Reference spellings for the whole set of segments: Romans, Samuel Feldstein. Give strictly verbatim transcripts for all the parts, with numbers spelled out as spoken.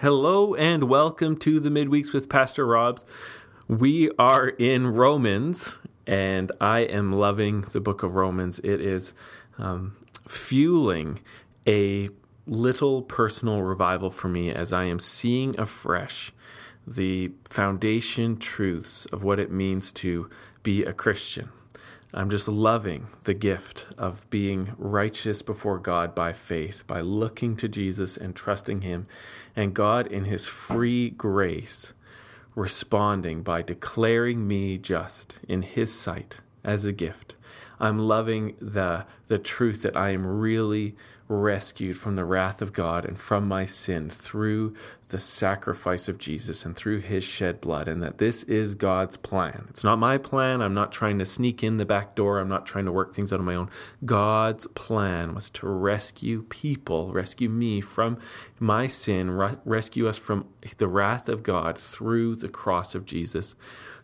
Hello and welcome to the Midweeks with Pastor Robs. We are in Romans, and I am loving the book of Romans. It is um, fueling a little personal revival for me as I am seeing afresh the foundation truths of what it means to be a Christian. I'm just loving the gift of being righteous before God by faith, by looking to Jesus and trusting him, and God in his free grace responding by declaring me just in his sight as a gift. I'm loving the, the truth that I am really rescued from the wrath of God and from my sin through the sacrifice of Jesus and through his shed blood, and that this is God's plan. It's not my plan. I'm not trying to sneak in the back door. I'm not trying to work things out on my own. God's plan was to rescue people, rescue me from my sin, re- rescue us from the wrath of God through the cross of Jesus.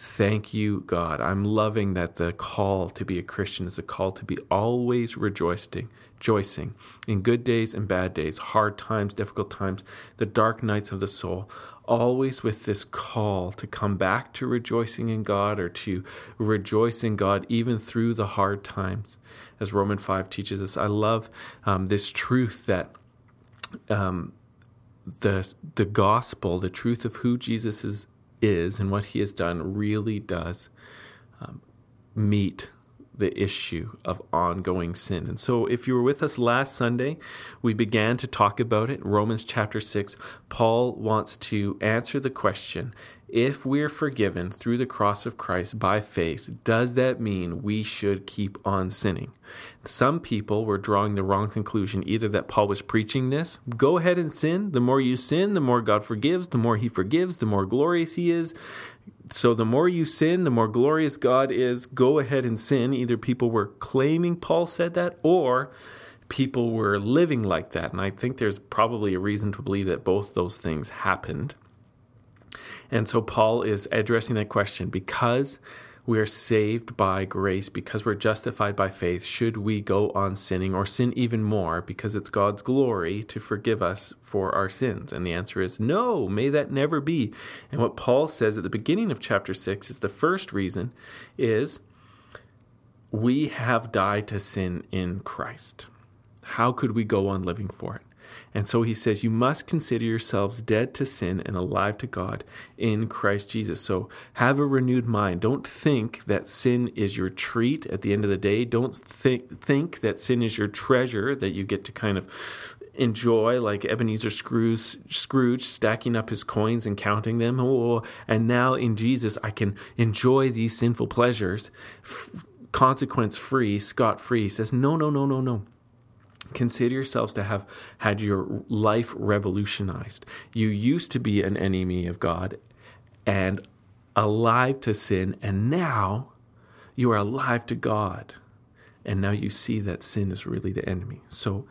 Thank you, God. I'm loving that the call to be a Christian is a call to be always rejoicing, rejoicing in good days and bad days, hard times, difficult times, the dark nights of the soul, always with this call to come back to rejoicing in God, or to rejoice in God even through the hard times, as Romans five teaches us. I love um, this truth that um, the the gospel, the truth of who Jesus is, is and what he has done really does um, meet the issue of ongoing sin. And so if you were with us last Sunday, we began to talk about it. Romans chapter six, Paul wants to answer the question, if we're forgiven through the cross of Christ by faith, does that mean we should keep on sinning? Some people were drawing the wrong conclusion, either that Paul was preaching this, go ahead and sin. The more you sin, the more God forgives. The more he forgives, the more glorious he is. So the more you sin, the more glorious God is. Go ahead and sin. Either people were claiming Paul said that, or people were living like that. And I think there's probably a reason to believe that both those things happened. And so Paul is addressing that question. Because we are saved by grace, because we're justified by faith, should we go on sinning or sin even more because it's God's glory to forgive us for our sins? And the answer is no, may that never be. And what Paul says at the beginning of chapter six is the first reason is we have died to sin in Christ. How could we go on living for it? And so he says, you must consider yourselves dead to sin and alive to God in Christ Jesus. So have a renewed mind. Don't think that sin is your treat at the end of the day. Don't think, think that sin is your treasure that you get to kind of enjoy, like Ebenezer Scrooge, Scrooge stacking up his coins and counting them. Oh, and now in Jesus, I can enjoy these sinful pleasures, f- consequence-free, scot-free. He says, no, no, no, no, no. Consider yourselves to have had your life revolutionized. You used to be an enemy of God and alive to sin, and now you are alive to God. And now you see that sin is really the enemy. So,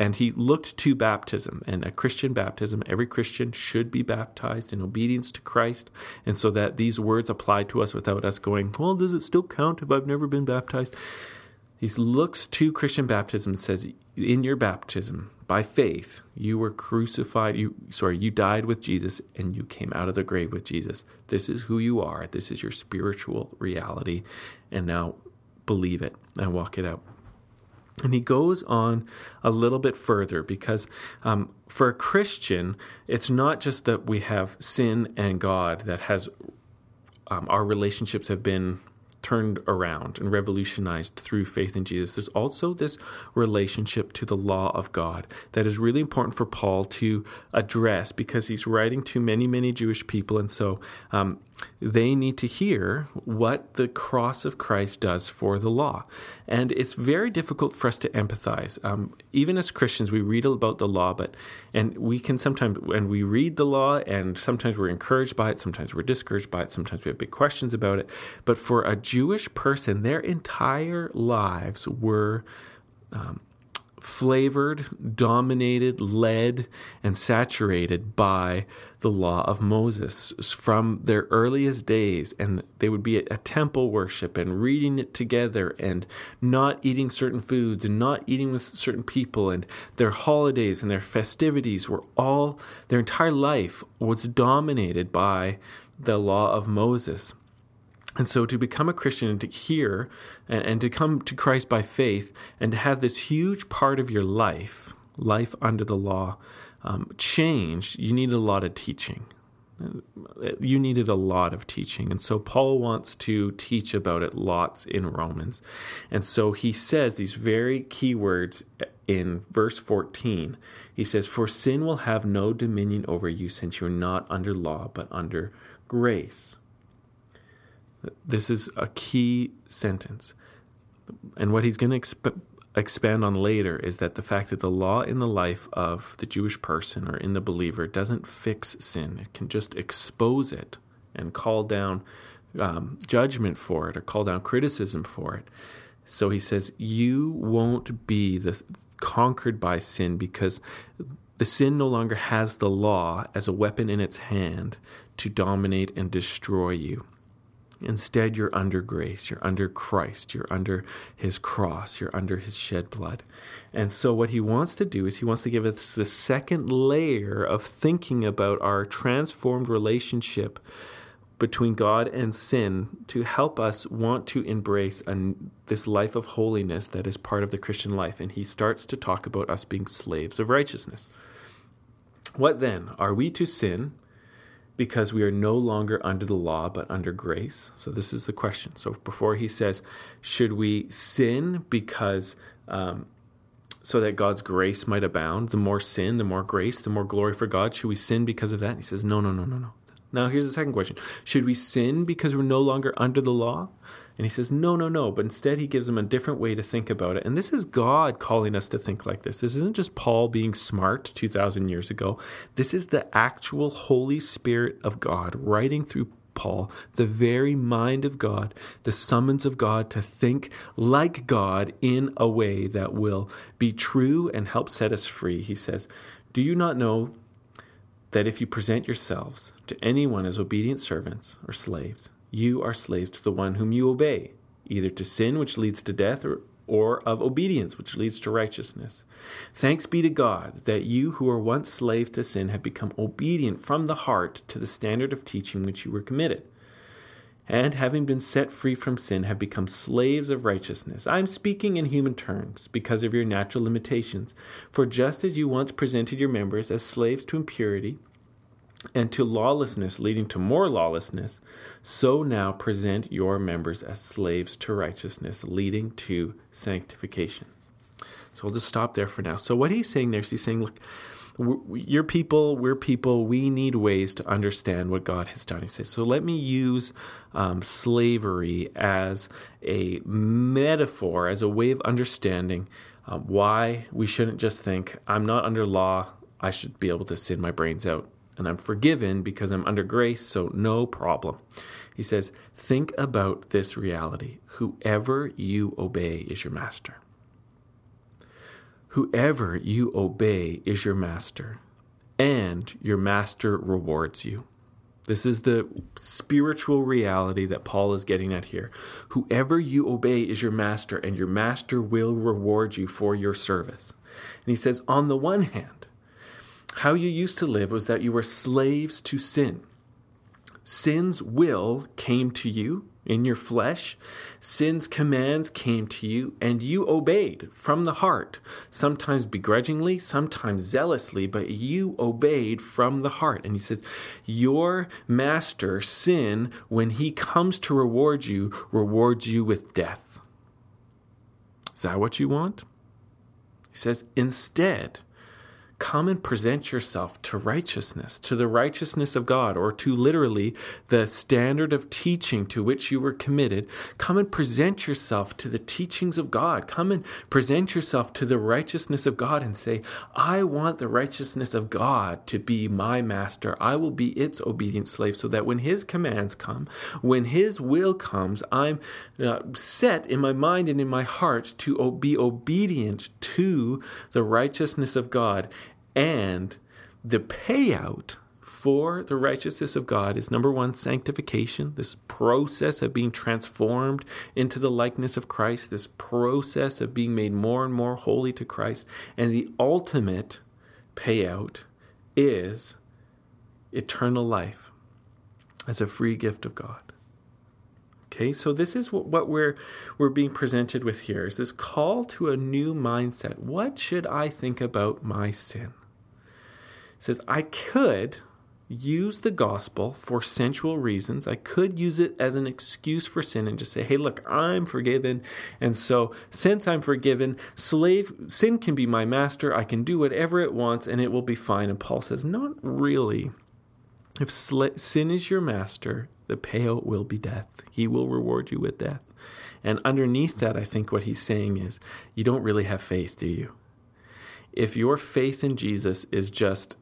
and he looked to baptism and a Christian baptism. Every Christian should be baptized in obedience to Christ. And so that these words apply to us without us going, well, does it still count if I've never been baptized? He looks to Christian baptism and says, in your baptism, by faith, you were crucified, you sorry, you died with Jesus and you came out of the grave with Jesus. This is who you are. This is your spiritual reality. And now believe it and walk it out. And he goes on a little bit further because um, for a Christian, it's not just that we have sin and God that has um, our relationships have been turned around and revolutionized through faith in Jesus. There's also this relationship to the law of God that is really important for Paul to address because he's writing to many, many Jewish people. And so um, they need to hear what the cross of Christ does for the law. And it's very difficult for us to empathize. Um, even as Christians, we read about the law, but and we can sometimes, when we read the law, and sometimes we're encouraged by it, sometimes we're discouraged by it, sometimes we have big questions about it. But for a Jewish person, their entire lives were um, flavored, dominated, led, and saturated by the law of Moses from their earliest days. And they would be at a temple worship and reading it together and not eating certain foods and not eating with certain people. And their holidays and their festivities were all, their entire life was dominated by the law of Moses. And so to become a Christian and to hear and, and to come to Christ by faith and to have this huge part of your life, life under the law, um, changed, you need a lot of teaching. You needed a lot of teaching. And so Paul wants to teach about it lots in Romans. And so he says these very key words in verse fourteen. He says, "For sin will have no dominion over you, since you are not under law, but under grace." This is a key sentence. And what he's going to exp- expand on later is that the fact that the law in the life of the Jewish person or in the believer doesn't fix sin. It can just expose it and call down um, judgment for it or call down criticism for it. So he says, you won't be the, conquered by sin, because the sin no longer has the law as a weapon in its hand to dominate and destroy you. Instead, you're under grace, you're under Christ, you're under his cross, you're under his shed blood. And so what he wants to do is he wants to give us the second layer of thinking about our transformed relationship between God and sin to help us want to embrace an, this life of holiness that is part of the Christian life. And he starts to talk about us being slaves of righteousness. What then? Are we to sin because we are no longer under the law, but under grace? So this is the question. So before he says, should we sin because um, so that God's grace might abound? The more sin, the more grace, the more glory for God. Should we sin because of that? And he says, no, no, no, no, no. Now here's the second question. Should we sin because we're no longer under the law? And he says, no, no, no. But instead he gives them a different way to think about it. And this is God calling us to think like this. This isn't just Paul being smart two thousand years ago. This is the actual Holy Spirit of God writing through Paul, the very mind of God, the summons of God to think like God in a way that will be true and help set us free. He says, do you not know that if you present yourselves to anyone as obedient servants or slaves, you are slaves to the one whom you obey, either to sin, which leads to death, or, or of obedience, which leads to righteousness. Thanks be to God that you who were once slaves to sin have become obedient from the heart to the standard of teaching which you were committed, and having been set free from sin, have become slaves of righteousness. I am speaking in human terms because of your natural limitations. For just as you once presented your members as slaves to impurity and to lawlessness, leading to more lawlessness, so now present your members as slaves to righteousness, leading to sanctification. So we'll just stop there for now. So what he's saying there is he's saying, look, your people, we're people, we need ways to understand what God has done. He says, so let me use um, slavery as a metaphor, as a way of understanding uh, why we shouldn't just think, I'm not under law, I should be able to sin my brains out, and I'm forgiven because I'm under grace, so no problem. He says, think about this reality. Whoever you obey is your master. Whoever you obey is your master, and your master rewards you. This is the spiritual reality that Paul is getting at here. Whoever you obey is your master, and your master will reward you for your service. And he says, on the one hand, how you used to live was that you were slaves to sin. Sin's will came to you. In your flesh, sin's commands came to you, and you obeyed from the heart, sometimes begrudgingly, sometimes zealously, but you obeyed from the heart. And he says, your master, sin, when he comes to reward you, rewards you with death. Is that what you want? He says, instead, come and present yourself to righteousness, to the righteousness of God, or to literally the standard of teaching to which you were committed. Come and present yourself to the teachings of God. Come and present yourself to the righteousness of God and say, I want the righteousness of God to be my master. I will be its obedient slave, so that when his commands come, when his will comes, I'm uh, set in my mind and in my heart to be obedient to the righteousness of God. And the payout for the righteousness of God is, number one, sanctification, this process of being transformed into the likeness of Christ, this process of being made more and more holy to Christ. And the ultimate payout is eternal life as a free gift of God. Okay, so this is what we're we're being presented with here, is this call to a new mindset. What should I think about my sin? It says, I could use the gospel for sensual reasons. I could use it as an excuse for sin and just say, hey, look, I'm forgiven. And so since I'm forgiven, slave sin can be my master. I can do whatever it wants and it will be fine. And Paul says, not really. If sin is your master, the payout will be death. He will reward you with death. And underneath that, I think what he's saying is, you don't really have faith, do you? If your faith in Jesus is just,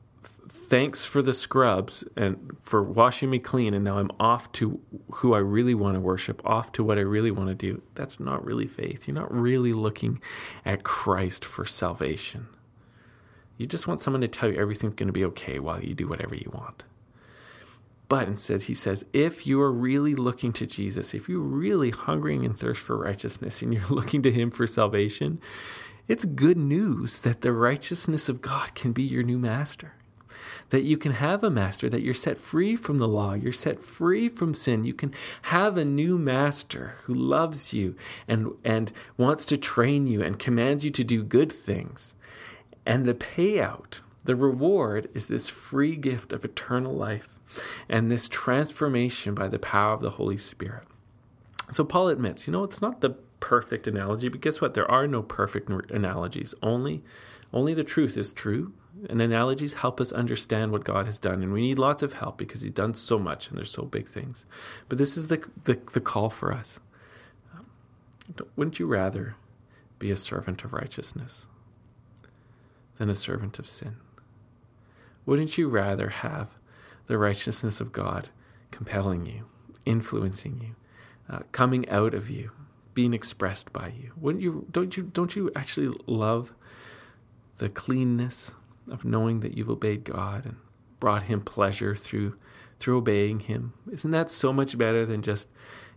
thanks for the scrubs and for washing me clean, and now I'm off to who I really want to worship, off to what I really want to do, that's not really faith. You're not really looking at Christ for salvation. You just want someone to tell you everything's going to be okay while you do whatever you want. But instead, he says, if you are really looking to Jesus, if you're really hungering and thirst for righteousness and you're looking to him for salvation, it's good news that the righteousness of God can be your new master, that you can have a master, that you're set free from the law, you're set free from sin. You can have a new master who loves you and, and wants to train you and commands you to do good things. And the payout, the reward, is this free gift of eternal life and this transformation by the power of the Holy Spirit. So Paul admits, you know, it's not the perfect analogy, but guess what? There are no perfect analogies. Only, only the truth is true, and analogies help us understand what God has done, and we need lots of help because he's done so much and there's so big things. But this is the, the, the call for us. Wouldn't you rather be a servant of righteousness than a servant of sin? Wouldn't you rather have the righteousness of God compelling you, influencing you, uh, coming out of you, being expressed by you? Wouldn't you? Don't you? Don't you actually love the cleanness of knowing that you've obeyed God and brought him pleasure through through obeying him? Isn't that so much better than just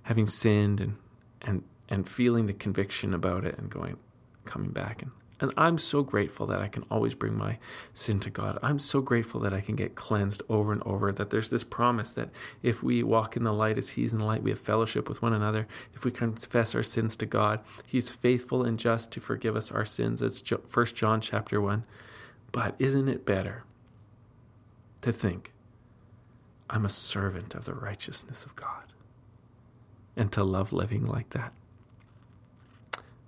having sinned and and and feeling the conviction about it and going, coming back and. And I'm so grateful that I can always bring my sin to God. I'm so grateful that I can get cleansed over and over, that there's this promise that if we walk in the light as he's in the light, we have fellowship with one another. If we confess our sins to God, he's faithful and just to forgive us our sins. That's First John chapter one. But isn't it better to think, I'm a servant of the righteousness of God, and to love living like that?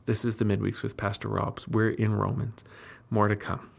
This is the Midweeks with Pastor Robs. We're in Romans. More to come.